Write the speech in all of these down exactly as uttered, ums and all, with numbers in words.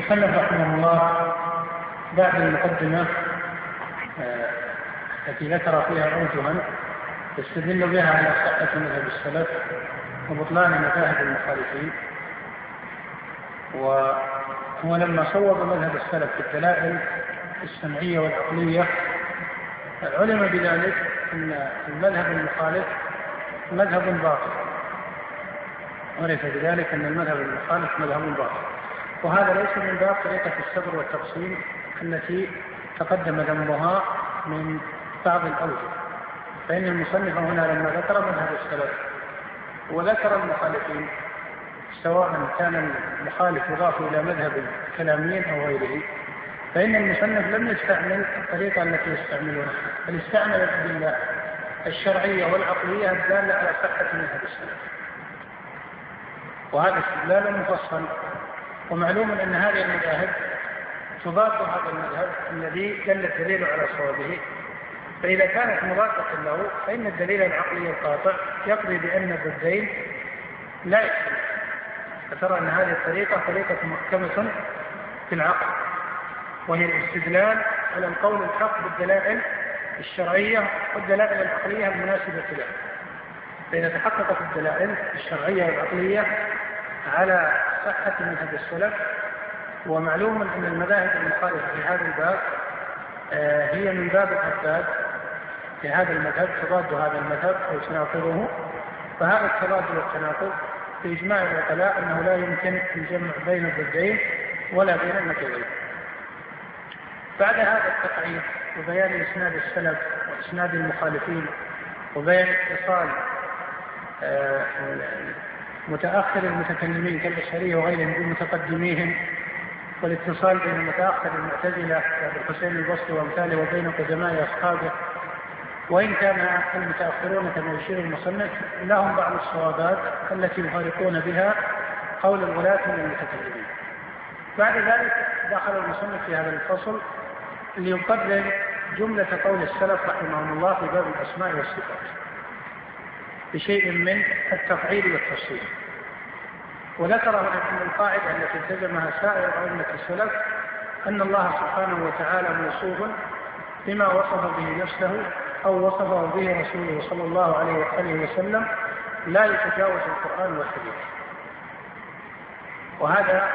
المصنف رحمه الله بعد المقدمة التي ذكر فيها عوجها يستدل بها على صحة مذهب السلف وبطلان مذاهب المخالفين. وهو لما صوب مذهب السلف في الدلائل السمعية والعقلية علم بذلك أن المذهب المخالف مذهب باطل، وليس بذلك أن المذهب المخالف مذهب باطل، وهذا ليس من باب طريقة الصبر والتقسيم التي تقدم ذمها من بعض الأوجه. فإن المصنف هنا لما ذكر مذهب السلف وذكر المخالفين، سواء كان المخالف يضاف إلى مذهب الكلاميين أو غيره، فإن المصنف لم يستعمل الطريقة التي يستعملونها، بل استعمل الأدلة الشرعية والعقلية الدالة على صحة مذهب السلف، وهذا استدلال مفصل. ومعلوم أن هذه المذاهب تضاد هذا المذهب الذي دل الدليل على صوابه، فإذا كانت مضادة له فإن الدليل العقلي القاطع يقضي بأن الضدين لا يشترك، فترى أن هذه الطريقة طريقة محكمة في العقل، وهي الاستدلال على القول الحق بالدلائل الشرعية والدلائل العقلية المناسبة له. فإذا تحققت الدلائل الشرعية والعقلية على صحة مذهب السلف، ومعلوم أن المذاهب المخالفة في هذا الباب هي من باب الأضداد، في هذا المذهب تضاد هذا المذهب أو تناقضه، فهذا التضاد والتناقض في إجماع العقلاء أنه لا يمكن الجمع بين الضدين ولا بين النقيضين. بعد هذا التقعيد وبيان إسناد السلف وإسناد المخالفين وبيان اتصال متأخر المتكلمين كالأشعرية وغيرهم بمتقدميهم، والاتصال بين متأخر المعتزلة كالحسين البصري وأمثاله وبين قدماء أصحابه، وإن كان المتأخرون كما يشير المصنف لهم بعض الصوابات التي يفارقون بها قول الغلاة من المتكلمين. بعد ذلك دخل المصنف في هذا الفصل ليقرر جملة قول السلف رحمهم الله في باب الأسماء والصفات بشيء من التفعيل والتفصيل، وذكر أن القاعدة التي التزمها سائر أئمة السلف أن الله سبحانه وتعالى موصوف بما وصف به نفسه أو وصفه به رسوله صلى الله عليه وآله وسلم لا يتجاوز القرآن والحديث. وهذا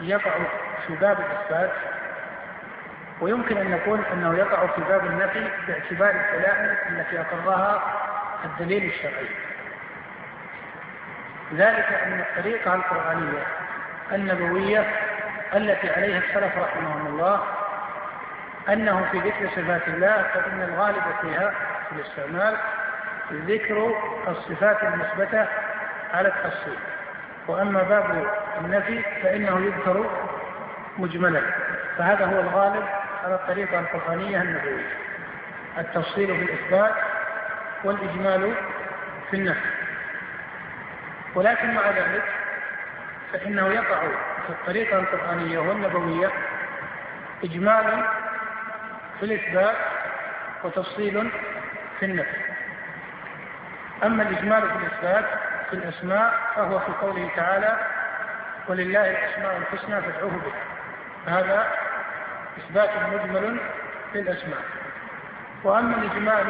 يقع في باب الإثبات، ويمكن أن نقول أنه يقع في باب النفي باعتبار الدلائل التي أقرها الدليل الشرعي، ذلك أن الطريقة القرآنية النبوية التي عليها السلف رحمهم الله أنه في ذكر صفات الله فإن الغالب فيها في الاستعمال ذكر الصفات المثبتة على التفصيل، وأما باب النفي فإنه يذكر مجملا، فهذا هو الغالب على الطريقة القرآنية النبوية، التفصيل في الإثبات والإجمال في النفي. ولكن مع ذلك فإنه يقع في الطريقة القرآنية والنبوية إجمال في الإثبات وتفصيل في النفي. أما الإجمال في الإثبات في الأسماء فهو في قوله تعالى ولله الأسماء الحسنى فادعوه بها، فهذا إثبات مجمل في الأسماء. وأما الإجمال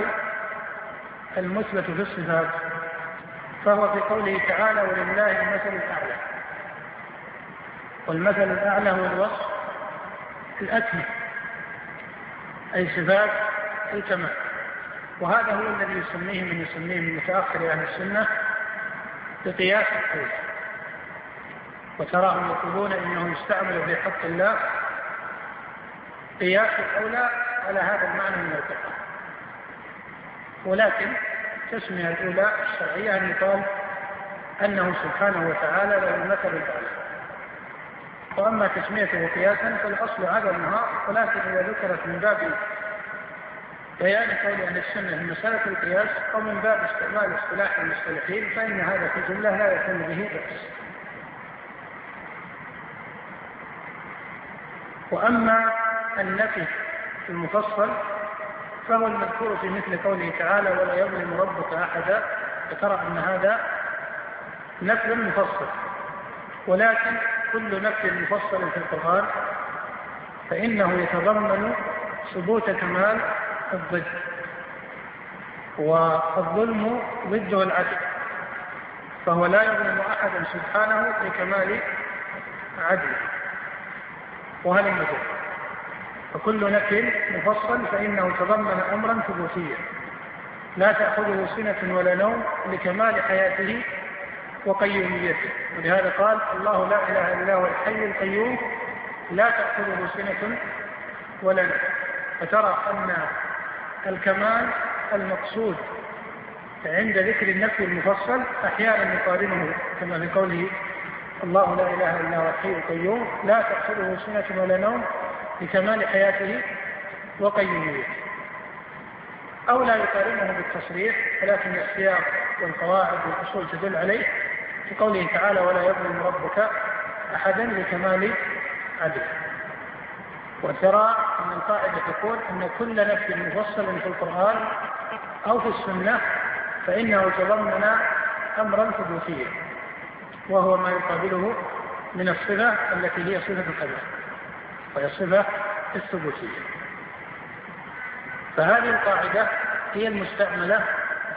المثبت في الصفات فهو في قوله تعالى ولله المثل الأعلى، والمثل الأعلى هو الوصف الأتم، أي صفات الكمال. وهذا هو الذي يسميه من يسميه من متأخر أهل السنة بقياس القول، وتراهم يقولون إنه يستعمل في حق الله قياس الأولى على هذا المعنى من التقى، ولكن تسمية الأولى الشرعية أن يقال أنه سبحانه وتعالى له المثل الأعلى. وأما تسميته قياسا فالأصل هذا النهار، ولكن إذا ذكرت من باب بيان قول أهل السنة من مسألة القياس أو من باب استعمال اصطلاح المصطلحين فإن هذا في جملة لا يكون به بأس. وأما النفي المفصل فهو المذكور في مثل قوله تعالى ولا يظلم ربك أحدا، فترى أن هذا نفي مفصل، ولكن كل نفي مفصل في القرآن فإنه يتضمن ثبوت كمال الضد، والظلم ضده العدل، فهو لا يظلم أحدا سبحانه لكمال عدله. وهذا المثل فكل نفي مفصل فإنه تضمن أمرا ثبوتيا لا تأخذه سنة ولا نوم لكمال حياته وقيوميته، ولهذا قال الله لا إله إلا هو الحي القيوم لا تأخذه سنة ولا نوم. فترى أن الكمال المقصود عند ذكر النفي المفصل أحيانا يقارنه كما في قوله الله لا إله إلا هو الحي القيوم لا تأخذه سنة ولا نوم لكمال حياته وقيوميته، أو لا يقارنه بالتصريح، ولكن السياق والقواعد والأصول تدل عليه في قوله تعالى ولا يظلم ربك أحدا لكمال عدله. وترى أن القاعدة تقول أن كل نفي مفصل في القرآن أو في السنة فإنه تضمن أمرا ثبوتيا، وهو ما يقابله من الصفة التي هي صفة الكمال وهي الصفة الثبوتية. فهذه القاعدة هي المستعملة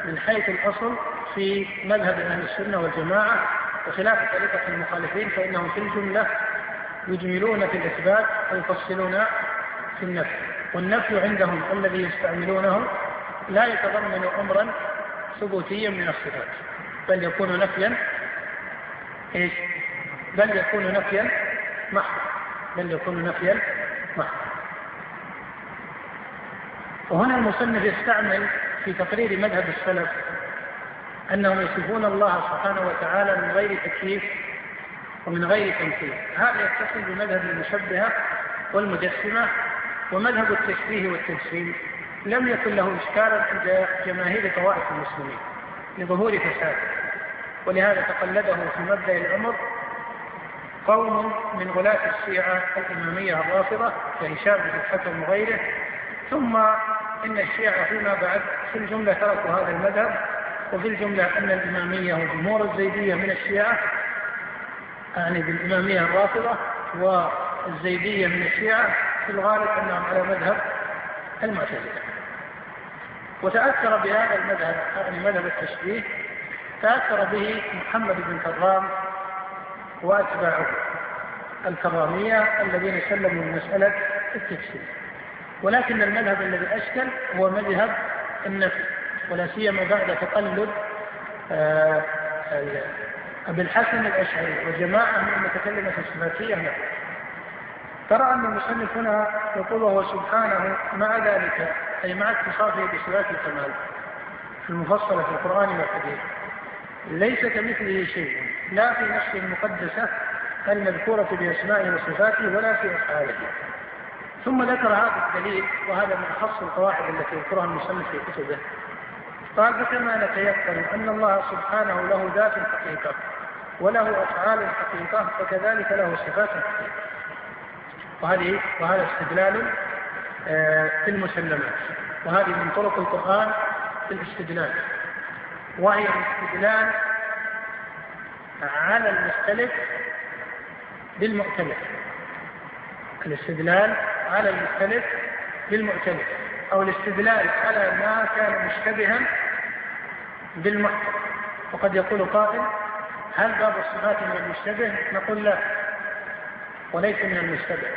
من حيث الأصل في مذهب أهل السنة والجماعة، وخلاف طريقة المخالفين فإنهم في الجملة يجملون في الإثبات ويفصلون في النفي، والنفي عندهم الذي يستعملونه لا يتضمن أمرا ثبوتيا من الصفات، بل يكون نفيا إيش؟ بل يكون نفيا محض، بل يكون نفيا محض. وهنا المصنف يستعمل في تقرير مذهب السلف أنهم يصفون الله سبحانه وتعالى من غير تكييف ومن غير تمثيل، هذا يتصل بمذهب المشبهة والمجسمة. ومذهب التشبيه والتجسيم لم يكن له إشكالا عند جماهير طوائف المسلمين لظهور فساده، ولهذا تقلده في مبدأ الأمر قوم من غلاة الشيعة الإمامية الرافضة كهشام بن الحكم وغيره، ثم إن الشيعة فيما بعد في الجملة تركوا هذا المذهب، وفي الجملة أن الإمامية والجمهور الزيدية من الشيعة، يعني بالإمامية الرافضة والزيدية من الشيعة في الغالب أنهم على مذهب المعتزلة. وتأثر بهذا المذهب، يعني مذهب التشبيه، تأثر به محمد بن كرام وأتباعه الكرامية الذين سلموا من مسألة التفسير، ولكن المذهب الذي أشكل هو مذهب النفي، ولا سيما بعد تقلد أبي الحسن الأشعري وجماعة من المتكلمة الصفاتية له. ترى أن المصنف هنا يقول وهو سبحانه مع ذلك، أي مع اتصافه بصفات الكمال المفصلة في القرآن والحديث، ليس كمثله شيء لا في نفسه المقدسة المذكورة بأسمائه وصفاته ولا في أفعاله. ثم ذكر هذا الدليل، وهذا من أخص القواعد التي يذكرها المصنف في كتبه، قال فكما نتيقن أن الله سبحانه له ذات حقيقة وله أفعال حقيقة فكذلك له صفات حقيقة، وهذه وهذا استدلال في المسلمات، وهذه من طرق القرآن في الاستدلال، وهي الاستدلال على المختلف بالمؤتلف، الاستدلال على المختلف بالمؤتلف، أو الاستدلال على ما كان مشتبها بالمحتمل. وقد يقول قائل هل باب الصفات من المشتبه؟ نقول لا، وليس من المشتبه،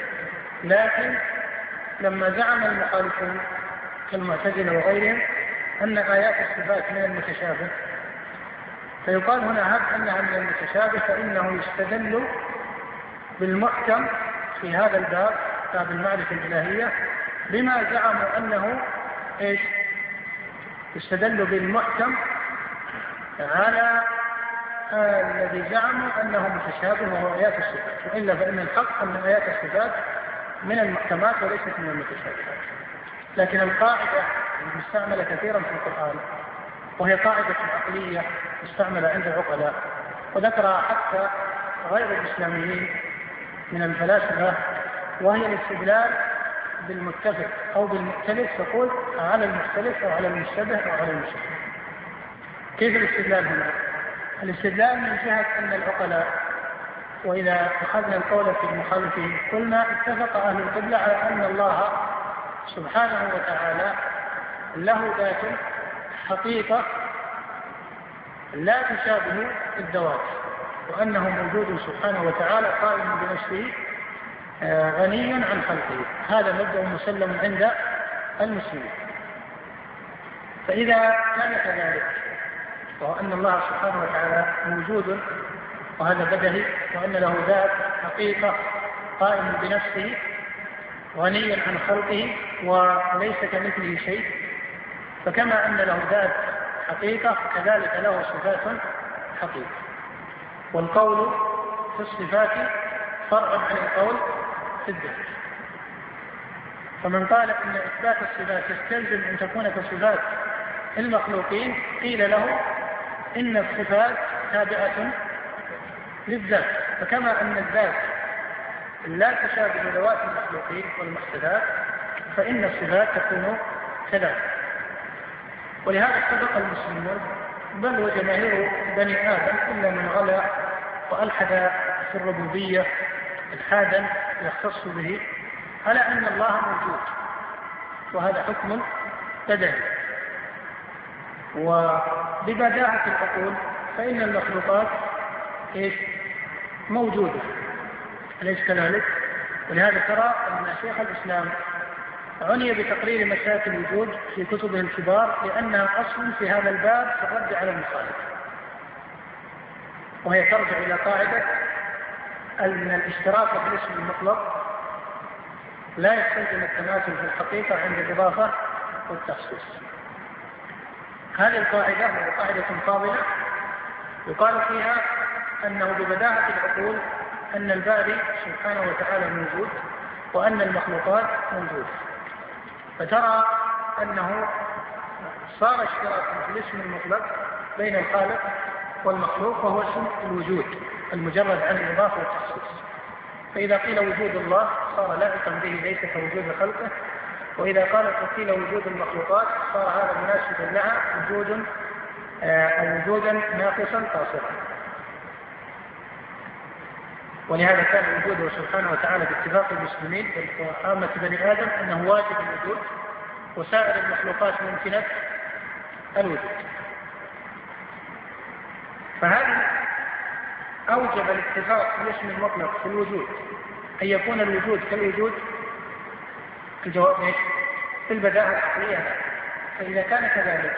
لكن لما زعم المخالفون كالمعتزلة وغيرهم أن آيات الصفات من المتشابه، فيقال هنا هب أنها من المتشابه، فإنه يستدل بالمحكم في هذا الباب، باب المعرفة الإلهية، بما زعموا أنه إيش؟ يستدل بالمحكم على الذي زعموا أنه متشابه وهو آيات الصفات، وإلا فإن الحق من آيات الصفات من المحكمات وليست من المتشابهات. لكن القاعدة المستعملة كثيرا في القرآن وهي قاعدة عقلية مستعملة عند العقلاء، وذكرها حتى غير الإسلاميين من الفلاسفة، وهي الاستدلال بالمتفق أو بالمختلف، تقول على المختلف أو على المشتبه أو على المشابه. كيف الاستدلال هنا؟ الاستدلال من جهة أن العقلاء، وإذا أخذنا القول في المخالفين، قلنا اتفق أهل القبلة على أن الله سبحانه وتعالى له ذات حقيقة لا تشابه الذوات، وأنه موجود سبحانه وتعالى قائم بنفسه غنيا عن خلقه. هذا مبدأ مسلم عند المسلمين. فإذا كان كذلك، وأن الله سبحانه وتعالى موجود وهذا بدهي، وأن له ذات حقيقة قائم بنفسه غنيا عن خلقه وليس كمثله شيء، فكما أن له ذات حقيقة كذلك له صفات حقيقة. والقول في الصفات فرع عن القول في الذات. فمن قال أن إثبات الصفات يستلزم أن تكون كصفات المخلوقين، قيل له إن الصفات تابعة للذات، فكما أن الذات لا تشابه ذوات المخلوقين والمحسدات فإن الصفات تكون كذلك. ولهذا اتفق المسلمون بل وجماهير بني آدم إلا من غلا وألحد في الربوبية إلحادا يختص به، على أن الله موجود، وهذا حكم بدعي. وببداهة العقول فإن المخلوقات إيش؟ موجودة، أليس كذلك؟ ولهذا ترى أن شيخ الإسلام عني بتقرير مشاكل الوجود في كتبه الكبار، لأنها أصل في هذا الباب في الرد على المخالف، وهي ترجع إلى قاعدة أن الاشتراك في الاسم المطلق لا يستلزم التماثل في الحقيقة عند الإضافة والتخصيص. هذه القاعدة هي قاعدة فاضلة يقال فيها أنه ببداهة العقول أن الباري سبحانه وتعالى موجود وأن المخلوقات موجودة، فترى أنه صار اشتراك في الاسم المطلق بين الخالق والمخلوق، وهو اسم الوجود المجرد عن الإضافة والتخصيص. فإذا قيل وجود الله صار لائقا به ليس كوجود خلقه، وإذا قالت قيل وجود المخلوقات صار هذا مناسبا لها وجود أو وجودا ناقصا قاصرا. ولهذا كان وجوده سبحانه وتعالى باتفاق المسلمين وعامة بني آدم أنه واجب الوجود، وسائر المخلوقات ممكنة الوجود. فهذا أوجب الاتفاق بالاسم المطلق في الوجود أن يكون الوجود كالوجود. الجواب إيش؟ في البداهة العقلية. فإذا كان كذلك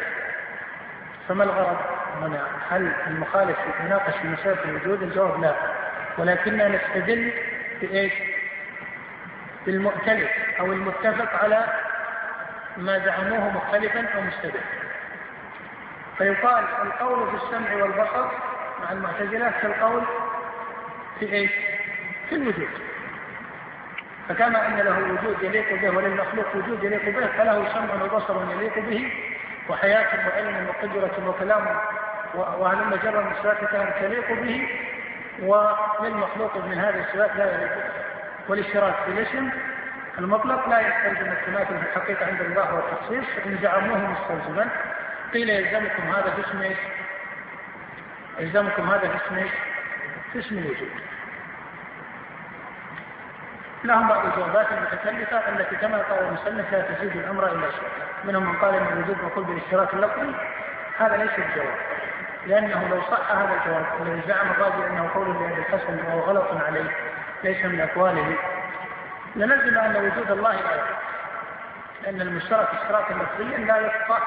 فما الغرض هنا؟ هل المخالف يناقش في مسألة الوجود؟ الجواب لا، ولكننا نستدل بإيش؟ بالمؤتلف أو المتفق على ما زعموه مختلفا أو مشتبه. فيقال القول في السمع والبصر مع المعتزلة كالقول في إيش؟ في الوجود. فكما أن له وجود يليق به وللمخلوق وجود يليق به، فله سمع وبصر يليق به وحياة وعلم وقدرة وكلام وهلم جرا مساكتهم تليق به، وللمخلوق من هذه الصفات لا يليق به. والاشتراك في الاسم المطلق لا يستلزم التماثل في الحقيقة عند الله والتخصيص، إن زعموه مستلزما. قيل يلزمكم هذا في اسم ايش؟ يلزمكم هذا في اسم ايش؟ في اسم الوجود. لهم بعض الجوابات المتكلفة التي كما قال المصنف لا تزيد الأمر إلا شيئا. منهم من قال إن الوجود مقول بالاشتراك اللفظي، هذا ليس الجواب، لأنه لو صح هذا الجواب والذي زعم الراجع أنه قول لأبي الحسن وهو غلط عليه ليس من أقواله، لنزل أن وجود الله لا يوجد، أن المشترك اشتراكا لفظيا لا يفقه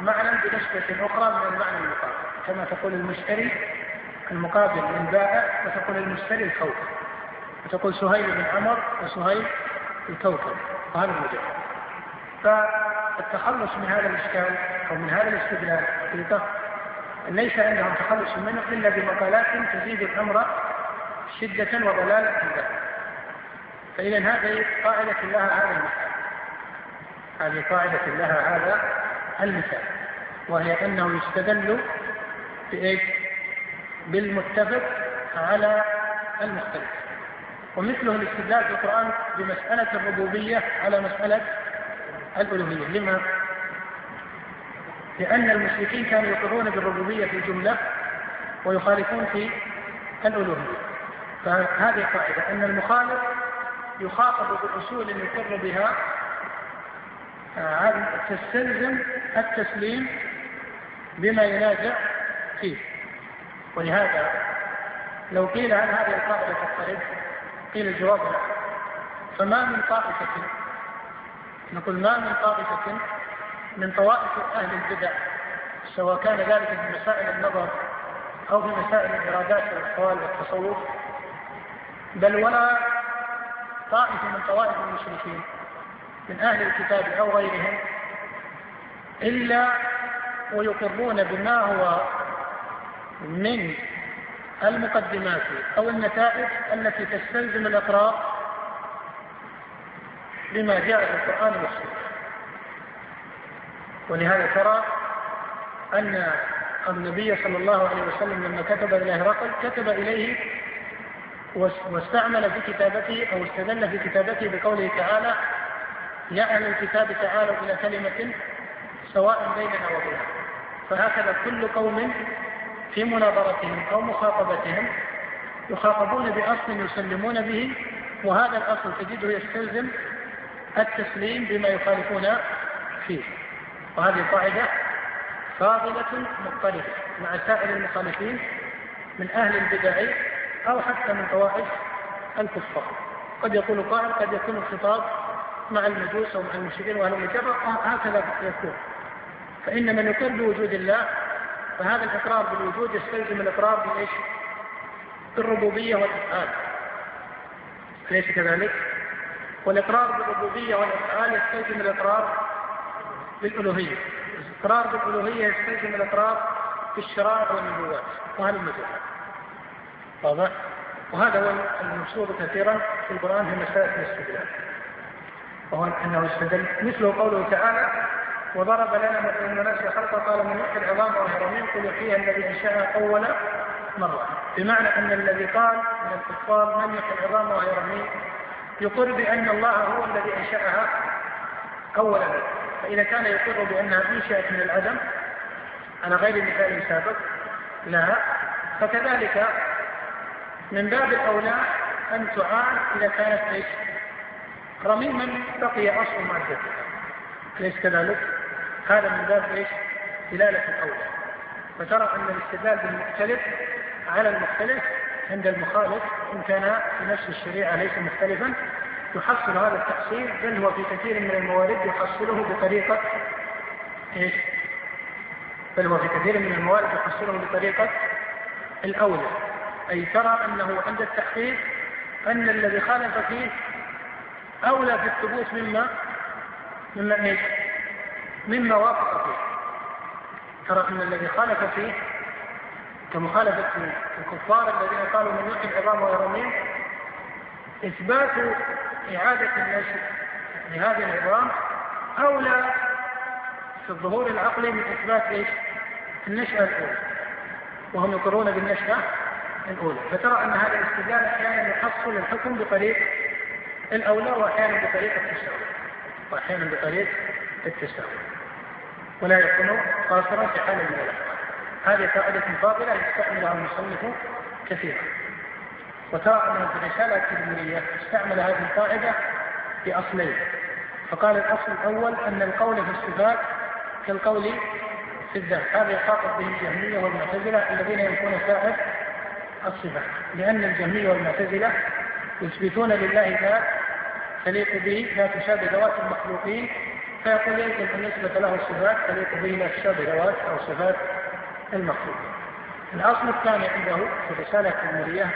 معنى بنسبة أخرى من المعنى المقابل، كما تقول المشتري المقابل من بائع وتقول المشتري الكوكب، وتقول سهيل بن عمر وسهيل الكوكب، وهذا المجال. فالتخلص من هذا الإشكال أو من هذا الاستدلال حقيقة ليس عندهم تخلص منه إلا بمقالات تزيد الأمر شدة وضلالة. فإذا هذه قاعدة لها هذا المثال، هذه قاعدة لها هذا المثال، وهي أنه يستدل بإيش؟ بالمتفق على المختلف. ومثله الاستدلال في القرآن بمسألة الربوبية على مسألة الألوهية. لما؟ لأن المشركين كانوا يقرون بالربوبية في الجملة ويخالفون في الألوهية. فهذه قاعدة أن المخالف يخاطب بالأصول اللي يقر بها تستلزم التسليم بما ينازع فيه. ولهذا لو قيل عن هذه القاعدة تضطرب قيل الجواب لا. فما من طائفة نقول ما من طائفة من طوائف أهل البدع، سواء كان ذلك في مسائل النظر أو في مسائل الإرادات والأقوال والتصوف، بل ولا طائفة من طوائف المشركين من أهل الكتاب أو غيرهم إلا ويقرون بما هو من المقدمات أو النتائج التي تستلزم الإقرار بما جاء في القرآن والسنة. ولهذا ترى أن النبي صلى الله عليه وسلم لما كتب إلى هرقل كتب إليه واستعمل في كتابته أو استدل في كتابته بقوله تعالى: يا أهل الكتاب تعالوا إلى كلمة سواء بيننا وبينكم. فهكذا كل قوم في مناظرتهم أو مخاطبتهم يخاطبون بأصل يسلمون به، وهذا الأصل تجده يستلزم التسليم بما يخالفون فيه. وهذه قاعدة فاضلة مضطربة مع سائر المخالفين من أهل البدع أو حتى من طوائف الكفار. قد يكون قائل، قد يكون الخطاب مع المجوس أو مع المشركين وأهل الكفر، هكذا يكون. فإن من يقر بوجود الله فهذا الإقرار بالوجود يستلزم الإقرار بإيش؟ بالربوبية والإفعال، أليس كذلك؟ والإقرار بالربوبية والإفعال يستلزم الإقرار بالألوهية، الإقرار بالألوهية يستلزم الإقرار بالشرائع والنبوات، وهذا المثال واضح؟ وهذا هو المقصود كثيرا في القرآن في مسائل الاستدلال، وهو أنه يستدل مثل قوله تعالى: وضرب لنا مثلا ونسي خلقه قال من يحيي العظام والهرمين قل يحييها الذي انشاها أول مرة. بمعنى أن الذي قال من الكفار من يحيي العظام والهرمين يقر بأن الله هو الذي انشاها أول مرة. فإذا كان يقر بأنها انشأت من العدم على غير مثال سابق لها، فكذلك من باب الأولى أن تعان إذا كانت إيش؟ رميما بقي أصل معدته، أليس كذلك؟ هذا من باب إيش؟ دلالة الأولى. فترى أن الاستدلال بالمختلف على المختلف عند المخالف إن كان في نفس الشريعة ليس مختلفا يحصل هذا التحصيل، بل هو في كثير من الموارد يحصله بطريقة إيش؟ بل هو في كثير من الموارد يحصله بطريقة الأولى. أي ترى أنه عند التحقيق أن الذي خالف فيه أولى في الثبوت مما مما إيش؟ مما وافق فيه. ترى أن الذي خالف فيه كمخالفة الكفار الذين قالوا من يحيي العظام والهرمين، إثبات إعادة النشأ لهذه العظام أولى في الظهور العقلي من إثبات إيش؟ النشأة الأولى، وهم يقرون بالنشأة الأولى. فترى أن هذا الاستدلال أحيانا يحصل الحكم بطريق الأولى، وأحيانا بطريق التساوي، وأحيانا بطريق التساوي، ولا يكون قاصرا في حال من الأحوال. هذه قاعدة فاضلة يستعملها المصنف كثيرا. وترى أنه في الرسالة التدميرية استعمل هذه القاعدة في أصلين، فقال الأصل الأول أن القول في الصفات كالقول في الذات. هذا يخاطب به الجهمية والمعتزلة الذين يكون سائر الصفات، لأن الجهمية والمعتزلة يثبتون لله ذات تليق به لا تشابه ذوات المخلوقين فيقول يجب أن يثبت له صفات تليق بنفسه بذوات أو صفات المخلوق. الأصل الثاني عنده في رسالة المرية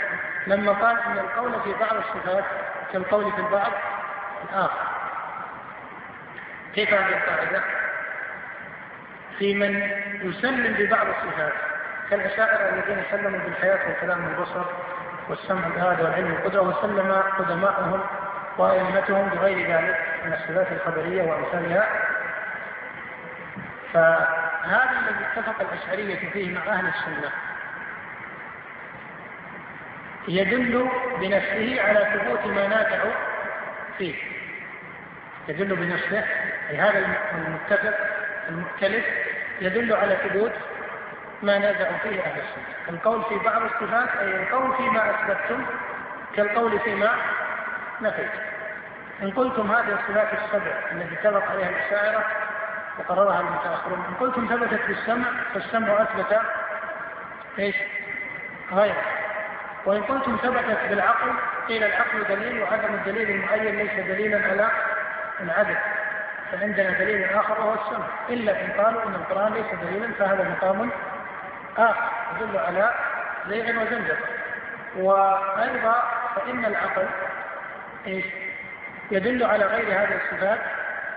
لما قال أن القول في بعض الصفات كالقول في البعض الآخر. كيف هذه القاعدة؟ في من يسلم ببعض الصفات كالأشاعرة الذين سلموا بالحياة وكلام البصر والسمع والهادى والعلم والقدرة، وسلم قدماؤهم وأئمتهم بغير ذلك من الصفات الخبرية وأمثالها. فهذا الذي اتفق الأشعرية فيه مع أهل السنة يدل بنفسه على ثبوت ما نادع فيه، يدل بنفسه أي هذا المتفق المختلف يدل على ثبوت ما نادع فيه أهل السنة. القول في بعض الصفات أي القول فيما أثبتتم كالقول فيما نفيت. إن قلتم هذه الصفات السبع التي اتفق عليها الأشاعرة وقررها المتأخرون، إن قلتم ثبتت بالسمع فالسمع أثبت إيش غيره، وإن قلتم ثبتت بالعقل قيل العقل دليل وعدم الدليل المعين ليس دليلا على العدل، فعندنا دليل آخر وهو السمع. إلا إن قالوا إن القرآن ليس دليلا فهذا مقام آخر يدل على زيغ وزندق. وأيضا فإن العقل إيش يدل على غير هذه الصفات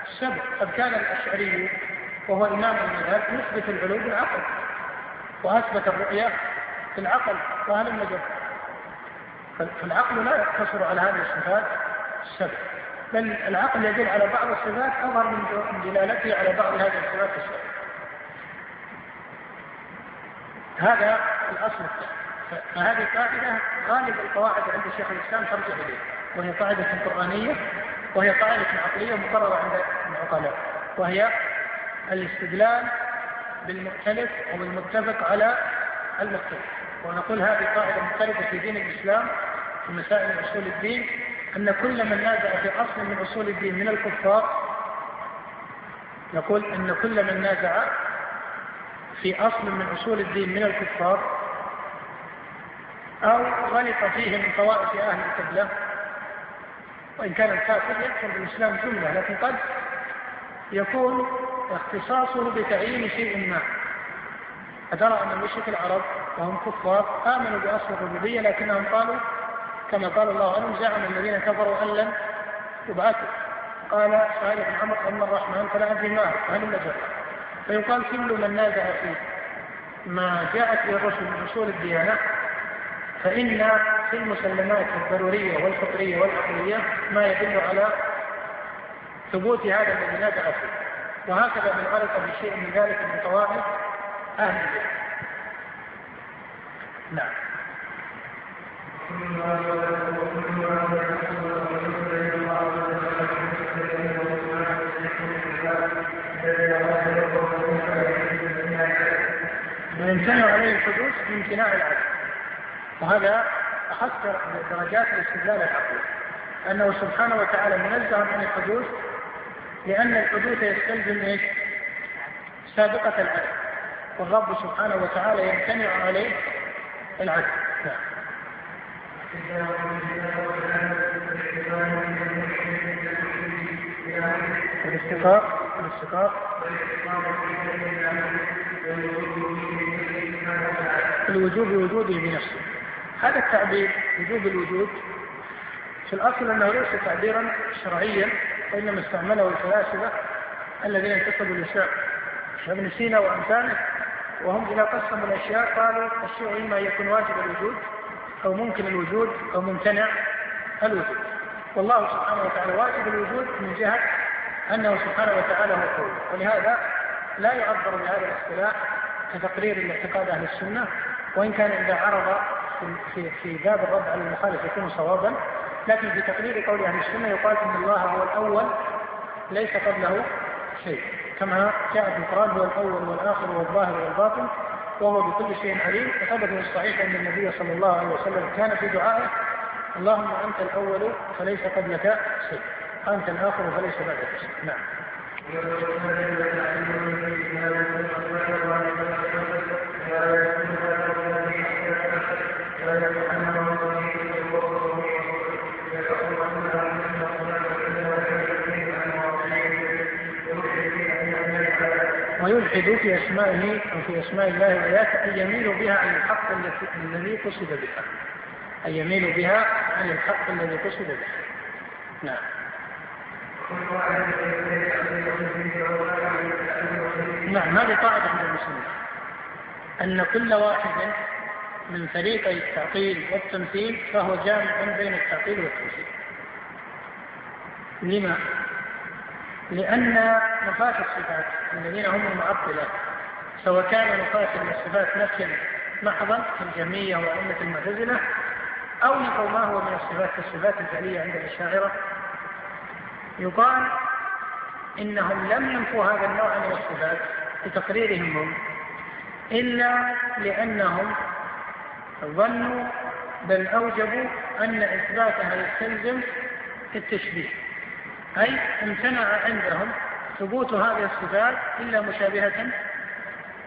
السبع. قد كان الأشعري وهو إمام المذهب يثبت العلو بالعقل وأثبت الرؤية بالعقل وأهل المجد، فالعقل لا يقتصر على هذه الصفات السبع، بل العقل يدل على بعض الصفات أظهر من دلالته على بعض هذه الصفات السبع. هذا الأصل. فهذه قاعدة غالب القواعد عند شيخ الإسلام ترجع إليه، وهي قاعدة قرآنية وهي قاعدة عقلية مقررة عند العقلاء، وهي الاستدلال بالمختلف وبالمتفق على المختلف. ونقول هذه قاعدة مختلفة في دين الإسلام في مسائل أصول الدين، أن كل من نازع في أصل من أصول الدين من الكفار، نقول أن كل من نازع في أصل من أصول الدين من الكفار أو غلط فيه من طوائف أهل القبلة، وإن كان الكافر يكفر بالإسلام جملة، لكن قد يكون اختصاصه بتعيين شيء ما. أدرى أن المشرك العرب وهم كفار آمنوا بأصل الربوبية، لكنهم قالوا كما قال الله عنهم زعم الذين كفروا أن لن يبعثوا، قال سهل بن عمرو أما الرحمن فلا أدري ما هل النجاة. فيقال كل من نازع فيه ما جاءت به الرسل من أصول الديانة فإن في المسلمات الضرورية والفطرية والعقلية ما يدل على ثبوت هذا الذي نادى فيه، وهكذا من غلط بشيء من ذلك من طوائف أهل البيت. نعم. ويمتنع عليه الحدوث بامتناع العدل، وهذا أخذ درجات الاستدلال العقلي، أنه سبحانه وتعالى منزه عن الحدوث لأن الحدوث يستلزم سابقة العدل، والرب سبحانه وتعالى يمتنع عليه العدل. الاستقاق الاستقاق الوجوب وجوده بنفسه. هذا التعبير وجوب الوجود في الأصل أنه ليس تعبيرا شرعيا، وإنما استعمله الفلاسفة الذين انتسبوا الأشياء ابن سينا وأمثاله، وهم إذا قسموا الأشياء قالوا الشيء إما يكون واجب الوجود أو ممكن الوجود أو ممتنع الوجود. والله سبحانه وتعالى واجب الوجود من جهة أنه سبحانه وتعالى هو الكون، ولهذا لا يعبر بهذا الاصطلاح كتقرير الاعتقاد أهل السنة، وإن كان إذا عرض في في باب الرد على المخالف يكون صوابا، لكن في تقرير قول أهل السنة يقال إن الله هو الأول ليس قبله شيء، كما جاء في القرآن هو الأول والآخر والظاهر والباطن وهو بكل شيء عليم. وثبت من الصحيح أن النبي صلى الله عليه وسلم كان في دعائه اللهم أنت الأول فليس قبلك شيء، أنت الآخر فليس بعدك شيء. نعم. ويلحد في أسمائه وفي أسماء الله وآياته أن يميل بها عن الحق الذي قصد بها أن يميل بها عن الحق الذي قصد به. نعم. نعم هذه قاعدة عند المسلمين أن كل واحد من فريقي التعطيل والتمثيل فهو جامع بين التعطيل والتمثيل. لما؟ لأن نفاة الصفات الذين هم المعطلة سواء كان نفاة الصفات نفيا محضا كالجهمية وأئمة المعتزلة أو نفوا ما هو من الصفات الصفات الفعلية عند الأشاعرة، يقال إنهم لم ينفوا هذا النوع من الصفات بتقريرهم هم إلا لأنهم ظنوا بل أوجبوا أن إثباتها يستلزم التشبيه، أي امتنع عندهم ثبوت هذه الصفات إلا مشابهة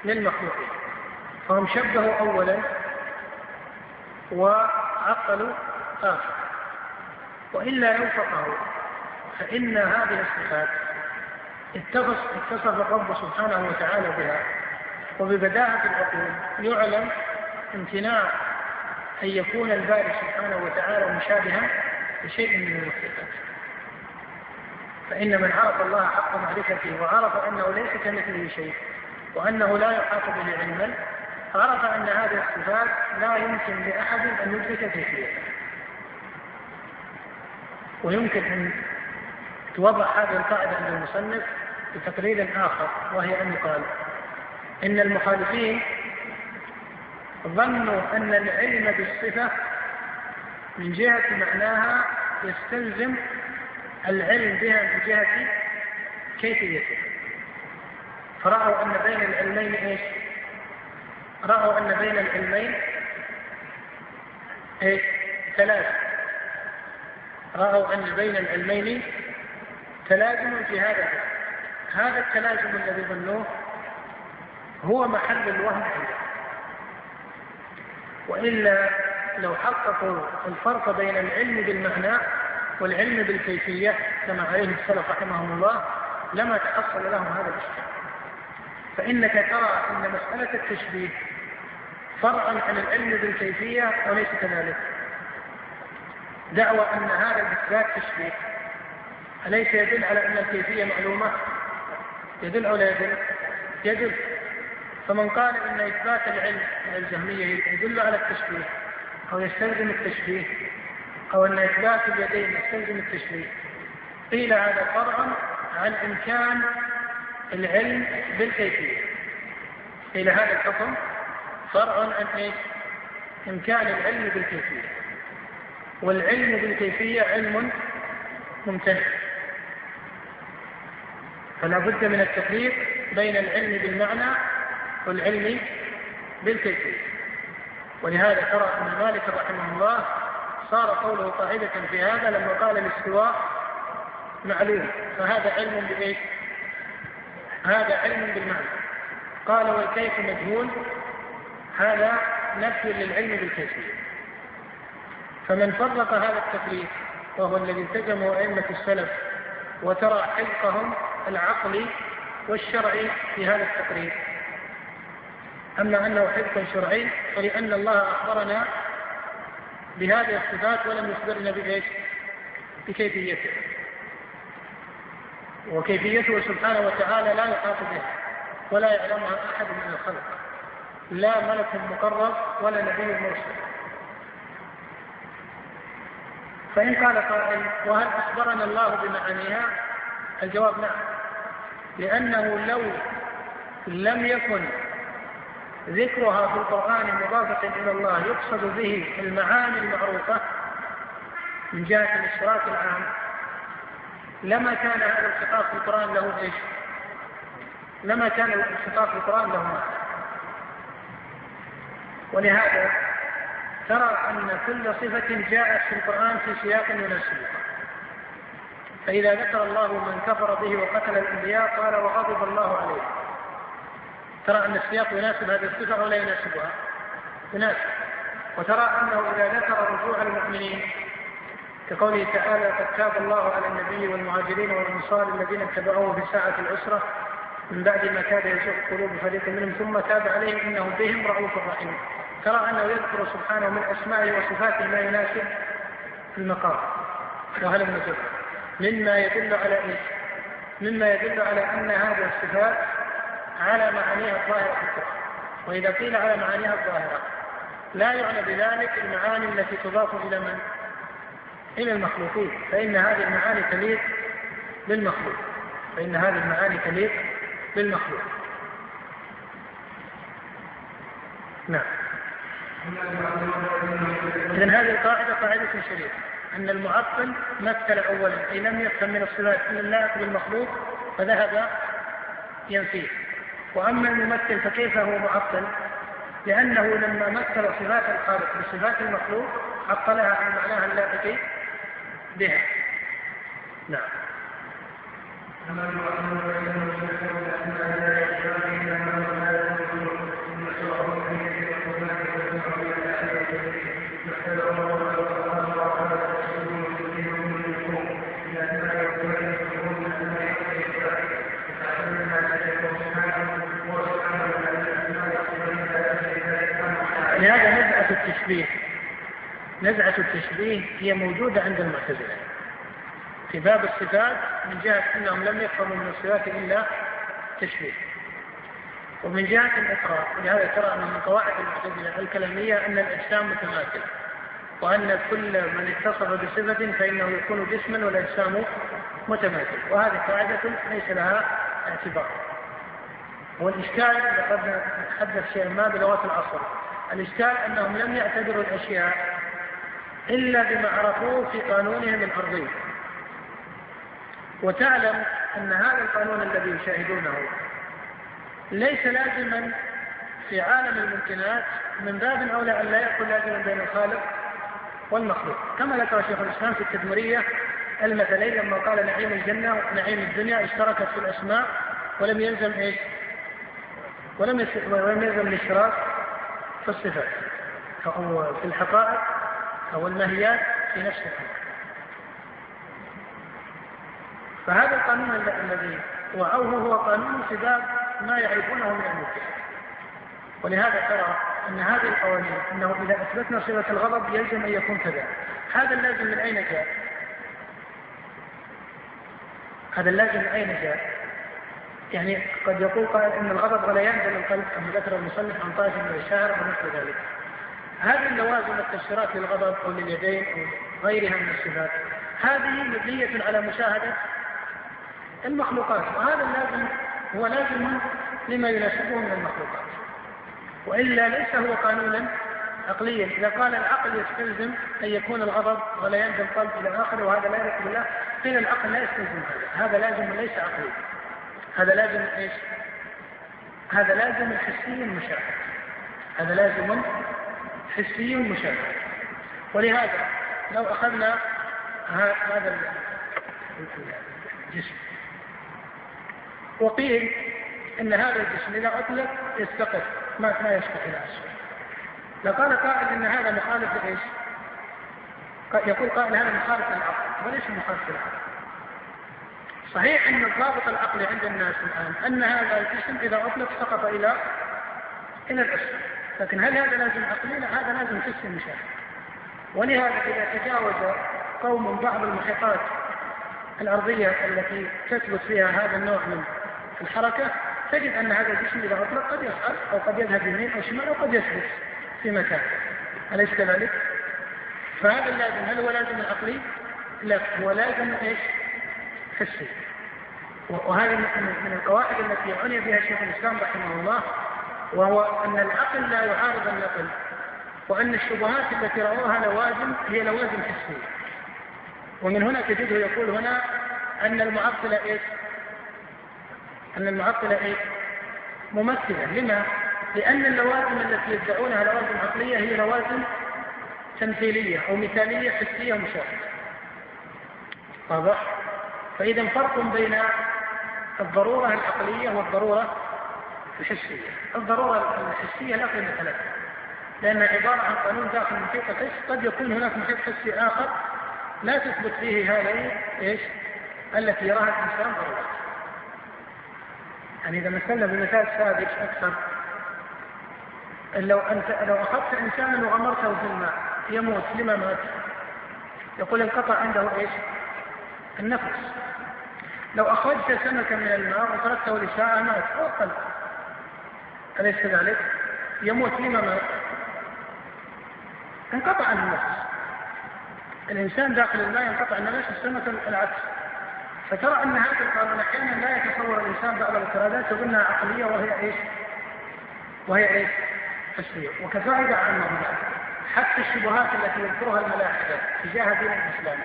للمخلوقين، فهم شبهوا أولا وعقلوا آخر، وإلا لو فقهوا فإن هذه الصفات اتصف الرب سبحانه وتعالى بها، وببداهة العقول يعلم امتناع أن يكون الباري سبحانه وتعالى مشابها لشيء من المخلوقات، فإن من عرف الله حق معرفته وعرف أنه ليس كمثله شيء وأنه لا يحاط به علما عرف أن هذه الصفات لا يمكن لأحد أن يدرك كيفيتها، ويمكن أن توضح هذه القاعدة عند المصنف بتقرير آخر، وهي أن يقال إن المخالفين ظنوا أن العلم بالصفة من جهة معناها يستلزم العلم بها من جهة كيفيتها، فرأوا أن بين العلمين إيش؟ رأوا أن بين العلمين إيه؟ تلازم، رأوا أن بين العلمين تلازم في هذا، هذا التلازم الذي ظنوه هو محل الوهم عنده، وإلا لو حققوا الفرق بين العلم بالمعنى والعلم بالكيفية كما عليه السلف رحمهم الله لما تحصل لهم هذا الإشكال، فإنك ترى أن مسألة التشبيه فرعا عن العلم بالكيفية وليس كذلك، دعوى أن هذا بالذات تشبيه أليس يدل على أن الكيفية معلومة؟ يدل أو لا يدل؟ يدل. فمن قال أن إثبات العلم الجهمية يدل على التشبيه أو يستلزم التشبيه أو أن إثبات اليدين يستلزم التشبيه قيل هذا فرعا عن إمكان العلم بالكيفية، إلى هذا الحكم فرع عن إيه؟ إمكان العلم بالكيفية، والعلم بالكيفية علم ممتنع، فلا بد من التفريق بين العلم بالمعنى والعلم بالكيفية، ولهذا ترى أن مالك رحمه الله صار قوله قاعدة في هذا لما قال الاستواء معلوم، فهذا علم بإيش؟ هذا علم بالمعنى. قال والكيف مجهول، هذا نفي للعلم بالكيفية، فمن فرق هذا التفريق وهو الذي التزمه أئمة السلف وترى حقهم العقلي والشرعي في هذا التقرير، أما أنه حق شرعي فلأن الله أخبرنا بهذه الصفات ولم يخبرنا بإيش؟ بكيفيته، وكيفيته سبحانه وتعالى لا يحاط بها ولا يعلمها أحد من الخلق، لا ملك مقرب ولا نبي مرسل. فإن قال قائل وهل أخبرنا الله بمعانيها؟ الجواب نعم، لأنه لو لم يكن ذكرها في القرآن مضافة إلى الله يقصد به المعاني المعروفة من جهة الإشراك العام لما كان هذا الخطاب في القرآن له إيش؟ لما كان الخطاب في القرآن له معنى، ولهذا ترى أن كل صفة جاءت في القرآن في سياق يناسبها، فإذا ذكر الله من كفر به وقتل الأنبياء قال وغضب الله عليه، ترى أن السياق يناسب هذه الصفة ولا يناسبها؟ يناسب. وترى أنه إذا ذكر رجوع المؤمنين كقوله تعالى قد تاب الله على النبي والمهاجرين والانصار الذين اتبعوه في ساعة العسرة من بعد ما كاد يزيغ قلوب فريق منهم ثم تاب عليهم إنه بهم رؤوف رحيم. ترى أنه يذكر سبحانه من أسمائه وصفاته ما يناسب المقام وهل النزول، مما يدل على إيه؟ مما يدل على أن هذه الصفات على معانيها الظاهرة، وإذا قيل على معانيها الظاهرة لا يعني بذلك المعاني التي تضاف إلى من؟ إلى المخلوقين، فإن هذه المعاني تليق بالمخلوق، فإن هذه المعاني تليق بالمخلوق. نعم. إذن هذه القاعدة قاعدة شريفة، أن المعطل مثل أولا، أي لم يفهم من الصفات إلا اللائق بالمخلوق فذهب ينفيه. وأما الممثل فكيف هو معطل؟ لأنه لما مثل صفات الخالق بصفات المخلوق عطلها عن معناها اللائق بها. نعم. لهذا نزعة التشبيه نزعة التشبيه هي موجودة عند المعتزلة في باب الصفات، من جهة أنهم لم يفهموا من الصفات إلا تشبيه، ومن جهة الإقرار. ولهذا ترى من قواعد المعتزلة الكلامية أن الأجسام متماثلة، وأن كل من اتصف بصفة فإنه يكون جسما والأجسام متماثل، وهذه قاعدة ليس لها اعتبار. والإشكال لقد نتحدث شيئا ما بلغة العصر، الإشكال أنهم لم يعتبروا الأشياء إلا بما عرفوه في قانونهم الأرضي، وتعلم أن هذا القانون الذي يشاهدونه ليس لازما في عالم الممكنات، من باب أولى أن لا يكون لازما بين الخالق والمخلوق، كما ذكر شيخ الإسلام في التدمرية المثلين لما قال نعيم الجنة ونعيم الدنيا اشتركت في الأسماء ولم يلزم إيش؟ ولم يلزم الاشتراك في الصفات أو في الحقائق أو الماهيات في نفس الحقائق. فهذا القانون الذي وعوه هو قانون في باب ما يعرفونه من الممكن. ولهذا ترى أن هذه القوانين أنه إذا أثبتنا صفة الغضب يلزم أن يكون كذا، هذا اللازم من أين جاء؟ هذا اللازم من أين جاء؟ يعني قد يقول قائل أن الغضب غليان من القلب كما ذكر المصنف عن طائف من الشاعر ونحو ذلك. هذه اللوازم التشريعات للغضب أو لليدين أو غيرها من الصفات هذه مبنية على مشاهدة المخلوقات، وهذا اللازم هو لازم لما يناسبه من المخلوقات، وإلا ليس هو قانونا عقليا. إذا قال العقل يستلزم أن يكون الغضب ولا ينزل القلب إلى آخره وهذا لا يرد بالله، قيل العقل لا يستلزم هذا، هذا لازم ليس عقلي، هذا لازم إيش؟ هذا لازم حسي مشاهد، هذا لازم حسي مشاهد. ولهذا لو أخذنا هذا الجسم وقيل أن هذا الجسم إذا أطلق يستقر ما لا يشتغل إلى السوء، لقال قائل أن هذا مخالف إيش؟ يقول قائل هذا مخالف العقل، وليس مخالف العقل. صحيح أن الضابط العقلي عند الناس الآن أن هذا الجسم إذا أطلق سقط إلى إلى الأسفل، لكن هل هذا لازم عقلي؟ لا، هذا لازم حسي مشاهد. ولهذا إذا تجاوز قوم بعض المحيطات الأرضية التي تثبت فيها هذا النوع من الحركة تجد أن هذا الجسم إذا أطلق قد يصعد أو قد يذهب يمين أو شمال أو قد يثبت في مكان، أليس كذلك؟ فهذا اللازم هل هو لازم عقلي؟ لا، هو لازم إيش؟ حسي. وهذا من القواعد التي عني بها شيخ الإسلام رحمه الله، وهو أن العقل لا يعارض النقل، وأن الشبهات التي رأوها لوازم هي لوازم حسية. ومن هنا تجده يقول هنا أن المعطلة إيه؟ أن المعطلة إيه؟ ممثلة. لما؟ لأن اللوازم التي يدعونها لوازم عقلية هي لوازم تمثيلية أو مثالية حسية مشاهدة. واضح؟ فإذا فرق بين الضرورة العقلية والضرورة الحسية. الضرورة الحسية لا قيمة لها، لأنها عبارة عن قانون داخل محيط حسي، قد يكون هناك محيط حسي آخر لا تثبت فيه هذه إيش؟ التي يراها الإنسان ضرورة. يعني إذا مثلنا بمثال سابق أكثر، لو أنت لو أخذت إنسانا وغمرته في الماء يموت، لما مات؟ يقول انقطع عنده إيش؟ النفس. لو أخرجت سمكا من الماء وتركته لساعة مات أو أقل، أليس كذلك؟ يموت، لما مات؟ انقطع عنه النفس. الإنسان داخل الماء ينقطع النفس، السمكة العكس. فترى أن هذا القانون أحيانا لا يتصور الإنسان بعض الاضطرادات وأنها عقلية وهي إيش؟ وهي إيش؟ تشريع. وكفاعدة عن الموضوع حتى الشبهات التي يذكرها الملاحدة تجاه دين الإسلام،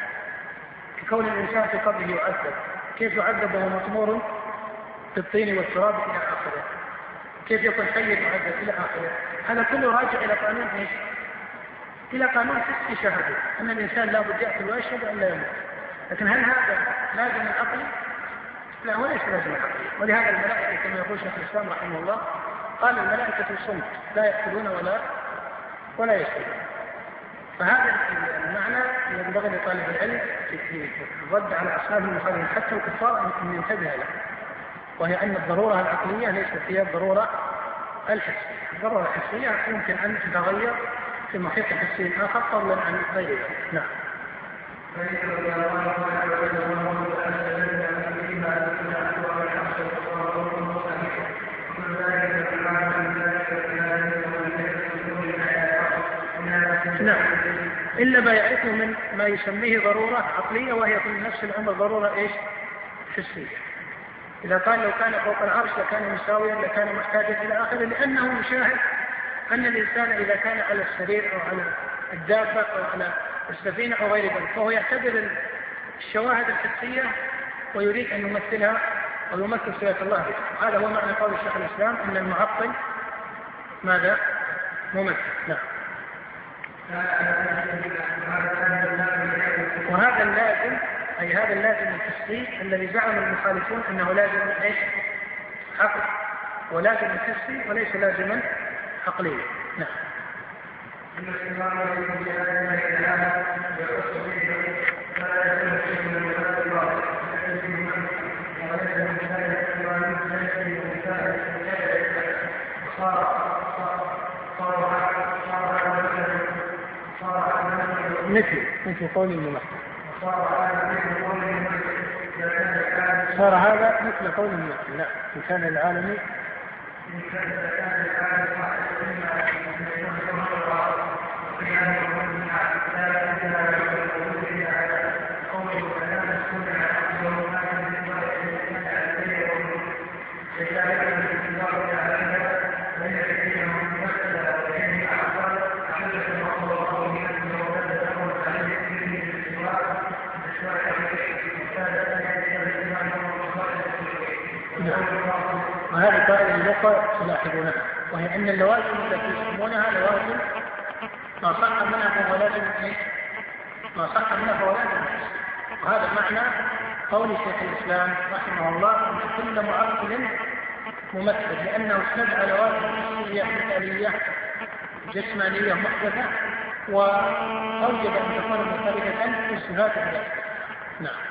كون الإنسان في قبره يعذب، كيف يعذب وهو مطمور بالطين والتراب إلى آخره، كيف يكون حي يعذب إلى آخره، هذا كله راجع إلى قانون إيش؟ إلى قانون حسي شهده أن الإنسان لا بد يأكل ويشرب وأن لا يموت. لكن هل هذا لازم العقل؟ لا، وليس لازم العقل. ولهذا الملائكة كما يقول شيخ الإسلام رحمه الله قال الملائكة الصمت لا يأكلون ولا ولا يشربون. فهذا المعنى ينبغي لطالب العلم في الرد على أصحاب المخالفين حتى الكفار أن ينتبه له، وهي أن الضرورة العقلية ليست هي الضرورة الحسية. الضرورة الحسية يمكن أن تتغير في محيط حسي آخر قبل أن تغير. نعم. نعم. إلا ما يعرفه من ما يسميه ضرورة عقلية وهي في نفس الأمر ضرورة إيش؟ حسية. إذا قال لو كان فوق العرش لكان مساويا لكان محتاجا إلى آخره، لأنه مشاهد أن الإنسان إذا كان على السرير أو على الدابة أو على السفينة أو غير ذلك فهو يعتبر الشواهد الحسية ويريد أن يمثلها ويمثل صفات الله بها. هذا هو معنى قول الشيخ الإسلام أن المعطل ماذا؟ ممثل. نعم. وهذا اللازم أي هذا اللازم الحسي الذي زعم المخالفون أنه لازم إيش؟ عقل، ولازم حسي وليس لازما عقليا. نعم. مثل مثل قول الممثل صار هذا مثل قول الممثل. لا، إن كان العالمي وهذه قاعدة اللغة تلاحظونها، وهي أن اللوازم التي يسمونها لوازم ما صح منها فهو لازم إيه؟ ما صح منها فهو لازم. وهذا معنى قول شيخ الإسلام رحمه الله أن كل معطل ممثل، لأنه استدعى لوازم حسية مثالية جسمانية محدثة وأوجب أن تكون مختلفة في صفات الله. نعم.